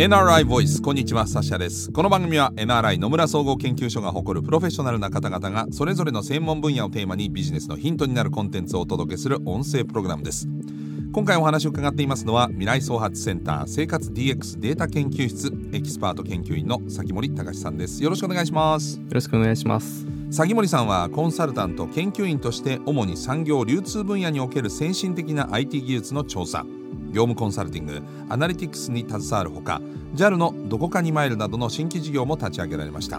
NRI ボイス、こんにちは、サシャです。この番組は NRI 野村総合研究所が誇るプロフェッショナルな方々がそれぞれの専門分野をテーマにビジネスのヒントになるコンテンツをお届けする音声プログラムです。今回お話を伺っていますのは、未来創発センター生活 DX データ研究室エキスパート研究員の鷺森隆さんです。よろしくお願いします。よろしくお願いします。鷺森さんはコンサルタント研究員として、主に産業流通分野における先進的な IT 技術の調査、業務コンサルティング、アナリティクスに携わるほか、 JAL のどこか2マイルなどの新規事業も立ち上げられました。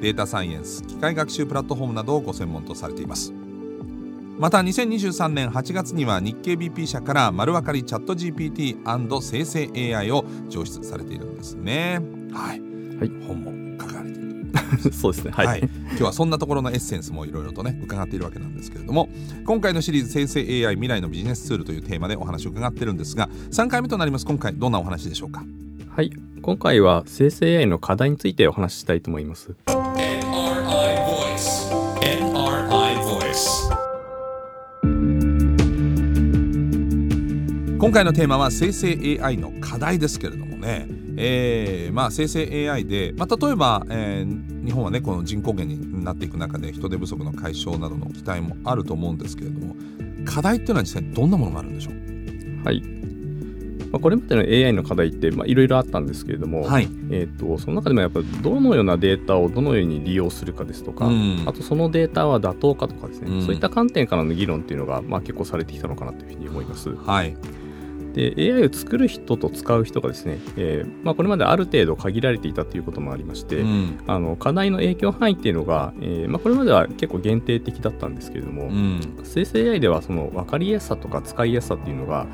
データサイエンス、機械学習プラットフォームなどをご専門とされています。また2023年8月には日経 BP 社から丸分かりチャット GPT& 生成 AI を上出されているんですね。はい、はい、本も書かれているそうですね、はいはい、今日はそんなところのエッセンスもいろいろとね、伺っているわけなんですけれども、今回のシリーズ生成 AI 未来のビジネスツールというテーマでお話を伺ってるんですが、3回目となります。今回どんなお話でしょうか？はい、今回は生成 AI の課題についてお話ししたいと思います。 NRI Voice。今回のテーマは生成 AI の課題ですけれどもね、生成 AI で、例えば、日本はね、この人口減になっていく中で人手不足の解消などの期待もあると思うんですけれども、課題っていうのは実際どんなものがあるんでしょう？はい、これまでの AI の課題っていろいろあったんですけれども、はい、その中でもやっぱりどのようなデータをどのように利用するかですとか、あとそのデータは妥当かとかですね、そういった観点からの議論っていうのが、結構されてきたのかなというふうに思います。はい、で AI を作る人と使う人がですね、これまである程度限られていたということもありまして、課題の影響範囲っていうのが、これまでは結構限定的だったんですけれども、生成 AI ではその分かりやすさとか使いやすさっていうのが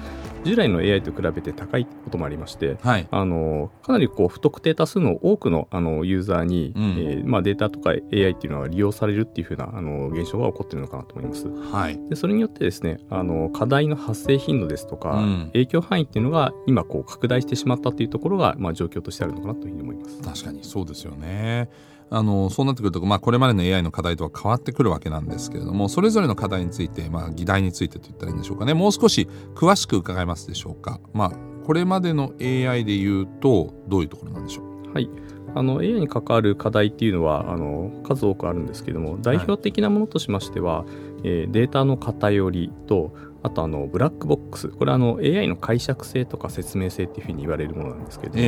従来の AI と比べて高いこともありまして、はい、かなりこう不特定多数の多くの、ユーザーに、データとか AI っていうのは利用されるっていうふうな現象が起こっているのかなと思います。はい、でそれによってですね、課題の発生頻度ですとか、影響範囲っていうのが今こう拡大してしまったというところが、状況としてあるのかなというふうに思います。確かにそうですよね。そうなってくると、これまでの AI の課題とは変わってくるわけなんですけれども、それぞれの課題について、議題についてと言ったらいいんでしょうかね、もう少し詳しく伺えますでしょうか？これまでの AI でいうとどういうところなんでしょう？はい、AI に関わる課題っていうのは数多くあるんですけれども、代表的なものとしましては、データの偏りと、あとブラックボックス、これはAI の解釈性とか説明性っていうふうに言われるものなんですけれども、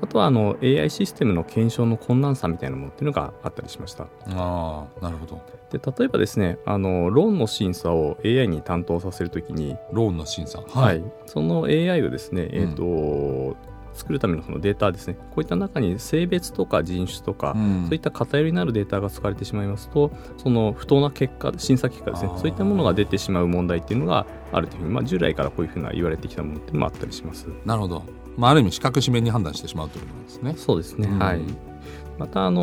あとはAI システムの検証の困難さみたいなものっていうのがあったりしました。ああ、なるほど。で例えばですね、ローンの審査を AI に担当させるときに、ローンの審査、はい、はい、その AI をですね、作るためのそのデータですね、こういった中に性別とか人種とか、そういった偏りのあるデータが使われてしまいますと、その不当な結果、審査結果ですね、そういったものが出てしまう問題っていうのがあるというふうに、従来からこういうふうな言われてきたものっていうのもあったりします。なるほど。ある意味視覚紙面に判断してしまうということなんですね。そうですね、はい。またAI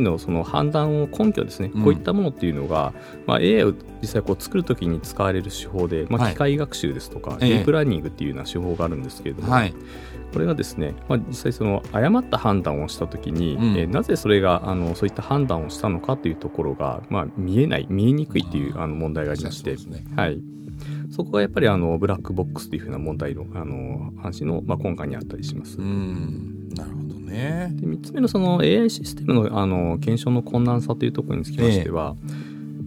のその判断を根拠ですね、こういったものっていうのが、AI を実際こう作るときに使われる手法で、機械学習ですとか、ディープラーニングっていうような手法があるんですけれども、はい、これがですね、実際その誤った判断をしたときに、なぜそれがそういった判断をしたのかというところが、見えにくいという問題がありまして、はい、そこがやっぱりブラックボックスというふうな問題の話の根幹にあったりします。なるほど。で3つ目のその AI システムの検証の困難さというところにつきましては、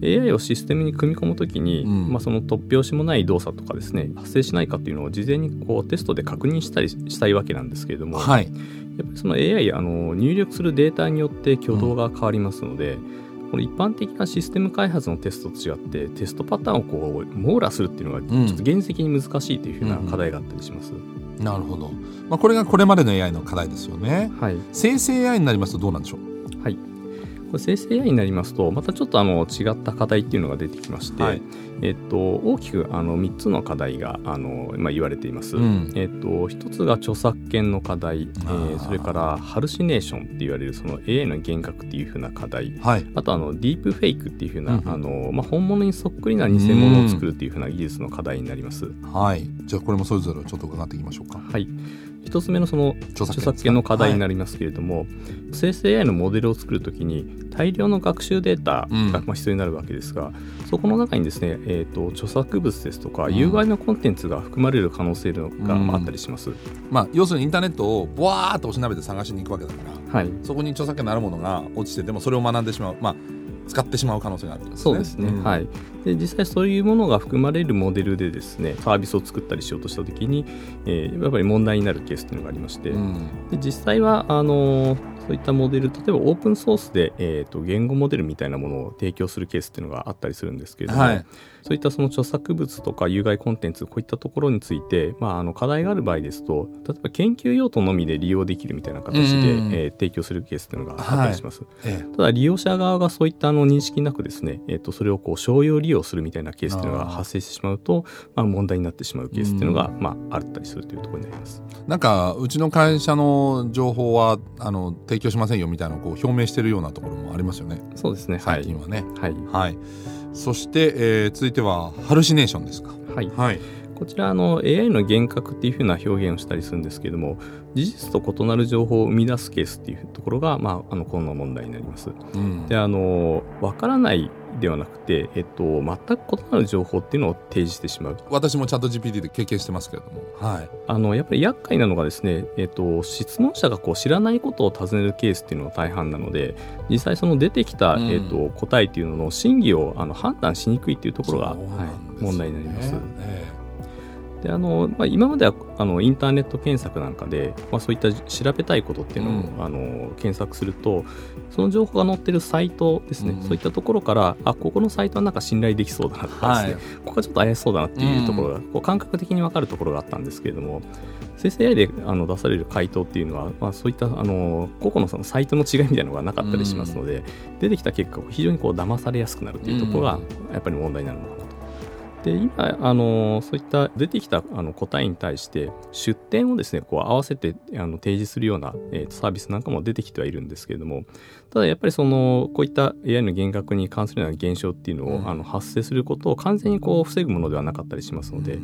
AI をシステムに組み込むときに、その突拍子もない動作とかですね、発生しないかというのを事前にこうテストで確認したりしたいわけなんですけれども、はい、やっぱりその AI 入力するデータによって挙動が変わりますので、この一般的なシステム開発のテストと違ってテストパターンをこう網羅するっていうのがちょっと現実的に難しいというふうな課題があったりします。なるほど。これがこれまでの AI の課題ですよね。はい、生成 AI になりますとどうなんでしょう？はい、これ生成 AI になりますとまたちょっと違った課題っていうのが出てきまして、はい、大きく3つの課題が言われています。1つが著作権の課題、それからハルシネーションって言われるその AI の幻覚っていう風な課題、はい、あとディープフェイクっていう風な、本物にそっくりな偽物を作るっていう風な技術の課題になります。はい、じゃあこれもそれぞれちょっと伺っていきましょうか。はい、1つ目のその著作権の課題になりますけれども、はい、生成 AI のモデルを作るときに大量の学習データが必要になるわけですが、そこの中にですね、著作物ですとか有害なコンテンツが含まれる可能性があったりします、まあ、要するにインターネットをボワーっとおしなべて探しに行くわけだから、はい、そこに著作権のあるものが落ちててもそれを学んでしまう、まあ使ってしまう可能性があるんですね。そうですね、うん、はい、で実際そういうものが含まれるモデルでですねサービスを作ったりしようとしたときに、やっぱり問題になるケースというのがありまして、うん、で実際はそういったモデル、例えばオープンソースで、言語モデルみたいなものを提供するケースっていうのがあったりするんですけれども、はい、そういったその著作物とか有害コンテンツ、こういったところについて、まあ、課題がある場合ですと、例えば研究用途のみで利用できるみたいな形で、提供するケースっていうのがあったりします、はい、ただ利用者側がそういった認識なくですね、それをこう商用利用するみたいなケースっていうのが発生してしまうと、まあ、問題になってしまうケースっていうのが、まあ、あったりするというところになります。なんかうちの会社の情報は提供しませんよみたいなのをこう表明しているようなところもありますよね。そうですね、最近はね、はいはいはい、そして、続いてはハルシネーションですか。はい、はい、こちらAI の幻覚っていうふうな表現をしたりするんですけれども、事実と異なる情報を生み出すケースっていうところが、まあ、この問題になります、うん、で分からないではなくて、全く異なる情報っていうのを提示してしまう。私もチャット GPT で経験してますけれども、はい、やっぱり厄介なのがですね、質問者がこう知らないことを尋ねるケースっていうのが大半なので、実際その出てきた、答えっていうのの真偽を判断しにくいっていうところが、はい、問題になります、でまあ、今まではインターネット検索なんかで、まあ、そういった調べたいことっていうのを、検索すると、その情報が載ってるサイトですね、そういったところから、あ、ここのサイトはなんか信頼できそうだなとかですね、はい、ここはちょっと怪しそうだなっていうところが、こう感覚的に分かるところがあったんですけれども、生成 AI で出される回答っていうのは、まあ、そういった個々のそのサイトの違いみたいなのがなかったりしますので、出てきた結果を非常にこう騙されやすくなるというところがやっぱり問題になるのかなと。で今そういった出てきた答えに対して出典をですね、こう合わせて提示するような、サービスなんかも出てきてはいるんですけれども、ただやっぱりこういった AI の幻覚に関するような現象っていうのを、発生することを完全にこう防ぐものではなかったりしますので、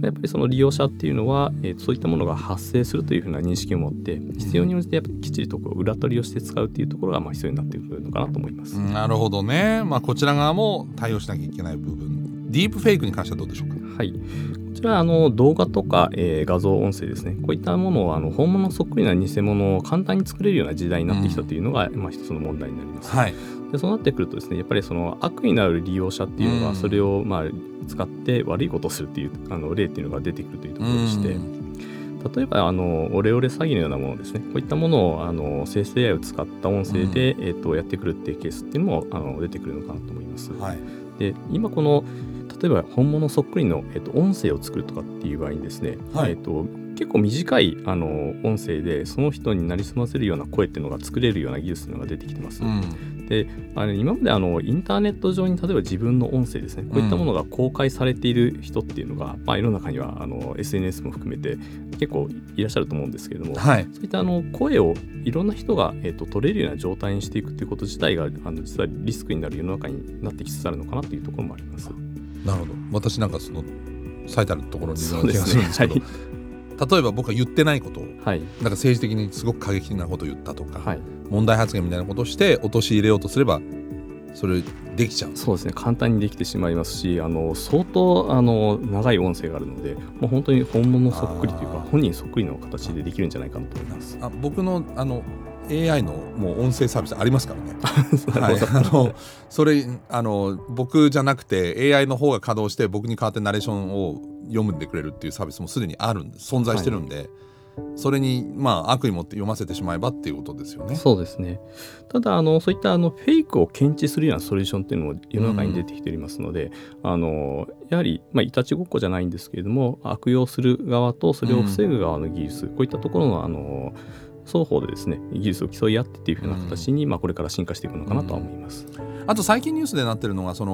やっぱりその利用者っていうのは、そういったものが発生するというふうな認識を持って、必要に応じてやっぱりきっちりと裏取りをして使うというところが、まあ必要になってくるのかなと思います。なるほどね、まあ、こちら側も対応しなきゃいけない部分。ディープフェイクに関してはどうでしょうか。はい、こちら動画とか、画像音声ですね、こういったものを本物そっくりな偽物を簡単に作れるような時代になってきたというのが、まあ、一つの問題になります、はい、でそうなってくるとですね、やっぱり悪意のある利用者っていうのが、それをまあ使って悪いことをするっていう例っていうのが出てくるというところでして、例えばオレオレ詐欺のようなものですね、こういったものを生成 AI を使った音声で、やってくるっていうケースっていうのも出てくるのかなと思います、はい、で今例えば本物そっくりの、音声を作るとかっていう場合にですね、はい、結構短い音声でその人になりすませるような声っていうのが作れるような技術というのが出てきてます、で今までインターネット上に例えば自分の音声ですね、こういったものが公開されている人っていうのが、まあ、世の中にはSNS も含めて結構いらっしゃると思うんですけれども、はい、そういった声をいろんな人が、取れるような状態にしていくということ自体が実はリスクになる世の中になってきつつあるのかなというところもあります。なるほど、私なんか最たるところに気がするんですけど、例えば僕は言ってないことを、はい、なんか政治的にすごく過激なことを言ったとか、はい、問題発言みたいなことをして陥れようとすれば、それできちゃう。そうですね、簡単にできてしまいますし、相当長い音声があるので、もう本当に本物そっくりというか本人そっくりの形でできるんじゃないかなと思います。僕のAI のもう音声サービスありますからねはい、それ僕じゃなくて AI の方が稼働して、僕に代わってナレーションを読んでくれるっていうサービスもすでにあるんで、存在してるんで、はい、それに、まあ、悪意持って読ませてしまえばっていうことですよね。そうですね、ただそういったフェイクを検知するようなソリューションっていうのも世の中に出てきておりますので、やはり、まあ、いたちごっこじゃないんですけれども、悪用する側とそれを防ぐ側の技術、こういったところの双方でですね、技術を競い合ってというふうな形に、まあ、これから進化していくのかなとは思います、あと最近ニュースでなってるのがチャ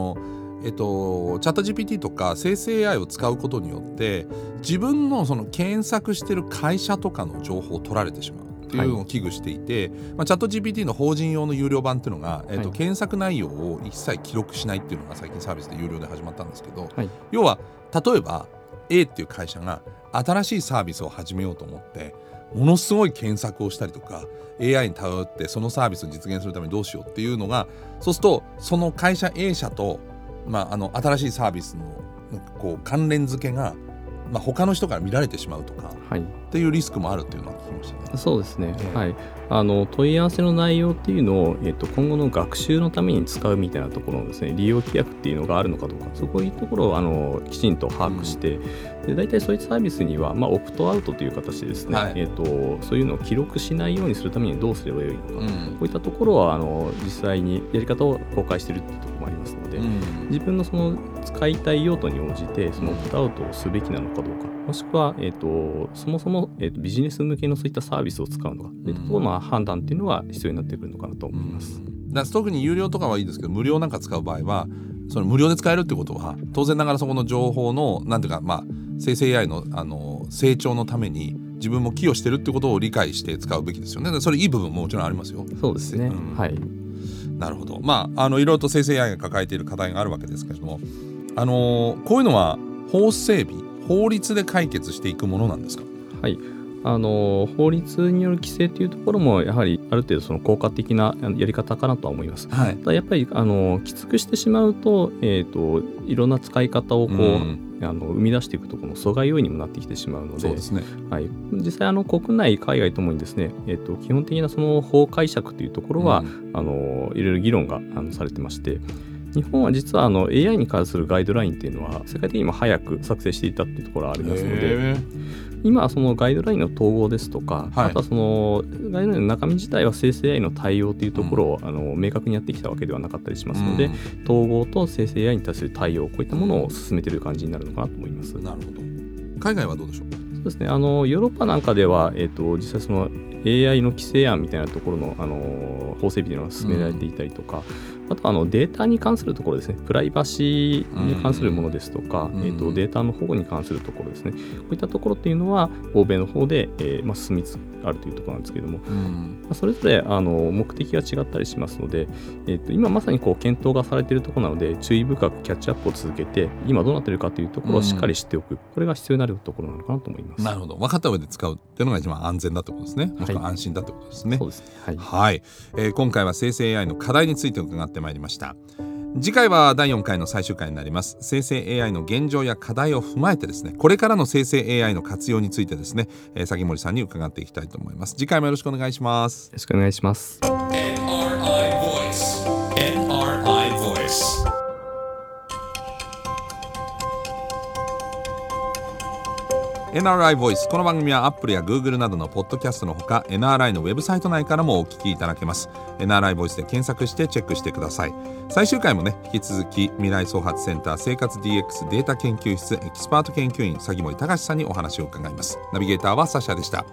ット GPT とか生成 AI を使うことによって、自分の検索してる会社とかの情報を取られてしまうっていうのを危惧していて、はい、まあ、チャット GPT の法人用の有料版っていうのが、はい、検索内容を一切記録しないっていうのが最近サービスで有料で始まったんですけど、はい、要は例えば A っていう会社が新しいサービスを始めようと思ってものすごい検索をしたりとか AI に頼ってそのサービスを実現するためにどうしようっていうのが、そうするとその会社 A 社と、新しいサービスのこう関連付けが、他の人から見られてしまうとか、っていうリスクもあるっていうのは聞きましたね。そうですね、はい、問い合わせの内容っていうのを、今後の学習のために使うみたいなところのですね、利用規約っていうのがあるのかどうか、そこいうところをきちんと把握して、で大体そういったサービスには、オプトアウトという形でですね、そういうのを記録しないようにするためにどうすればよいのか、こういったところは実際にやり方を公開しているというところもありますので、自分のその使いたい用途に応じてそのオプトアウトをすべきなのかどうか、もしくは、そもそも、ビジネス向けのそういったサービスを使うのかというところの判断というのは必要になってくるのかなと思います。だ特に有料とかはいいですけど、無料なんか使う場合はその無料で使えるってことは当然ながらそこの情報のなんていうか、生成 AI の、成長のために自分も寄与してるってことを理解して使うべきですよね。それいい部分ももちろんありますよ。そうですね、はい、なるほど。いろいろと生成 AI が抱えている課題があるわけですけれども、こういうのは法整備法律で解決していくものなんですか？はい、法律による規制というところもやはりある程度その効果的なやり方かなとは思います、ただやっぱりきつくしてしまうと、いろんな使い方をこう、生み出していくところの阻害要因にもなってきてしまうので、そうですね、はい、実際国内海外ともにですね、基本的なその法解釈というところは、いろいろ議論がされてまして、日本は実はAI に関するガイドラインっていうのは世界的にも早く作成していたっていうところはありますので、今はそのガイドラインの統合ですとか、あとはそのガイドラインの中身自体は生成 AI の対応というところを明確にやってきたわけではなかったりしますので、統合と生成 AI に対する対応、こういったものを進めている感じになるのかなと思います。なるほど。海外はどうでしょう？そうですね、ヨーロッパなんかでは、実際その AI の規制案みたいなところの、法整備というのが進められていたりとか、あとはデータに関するところですね、プライバシーに関するものですとか、データの保護に関するところですね、こういったところというのは欧米の方で、進みつつあるというところなんですけれども、それぞれ目的が違ったりしますので、今まさにこう検討がされているところなので、注意深くキャッチアップを続けて今どうなっているかというところをしっかり知っておく、これが必要になるところなのかなと思います。なるほど、分かった上で使うというのが一番安全だということですね、もしくは安心だということですね。そうですね、はい、はい。今回は生成 AI の課題について伺ってまいりました。次回は第4回の最終回になります。生成 AI の現状や課題を踏まえてですね、これからの生成 AI の活用についてですね、鷺森さんに伺っていきたいと思います。次回もよろしくお願いします。よろしくお願いします。 NRI Voice。NRI Voice、 この番組は Apple や Google などのポッドキャストのほか NRI のウェブサイト内からもお聞きいただけます。 NRI Voice で検索してチェックしてください。最終回もね、引き続き未来創発センター生活 DX データ研究室エキスパート研究員鷺森隆さんにお話を伺います。ナビゲーターはサシャでした。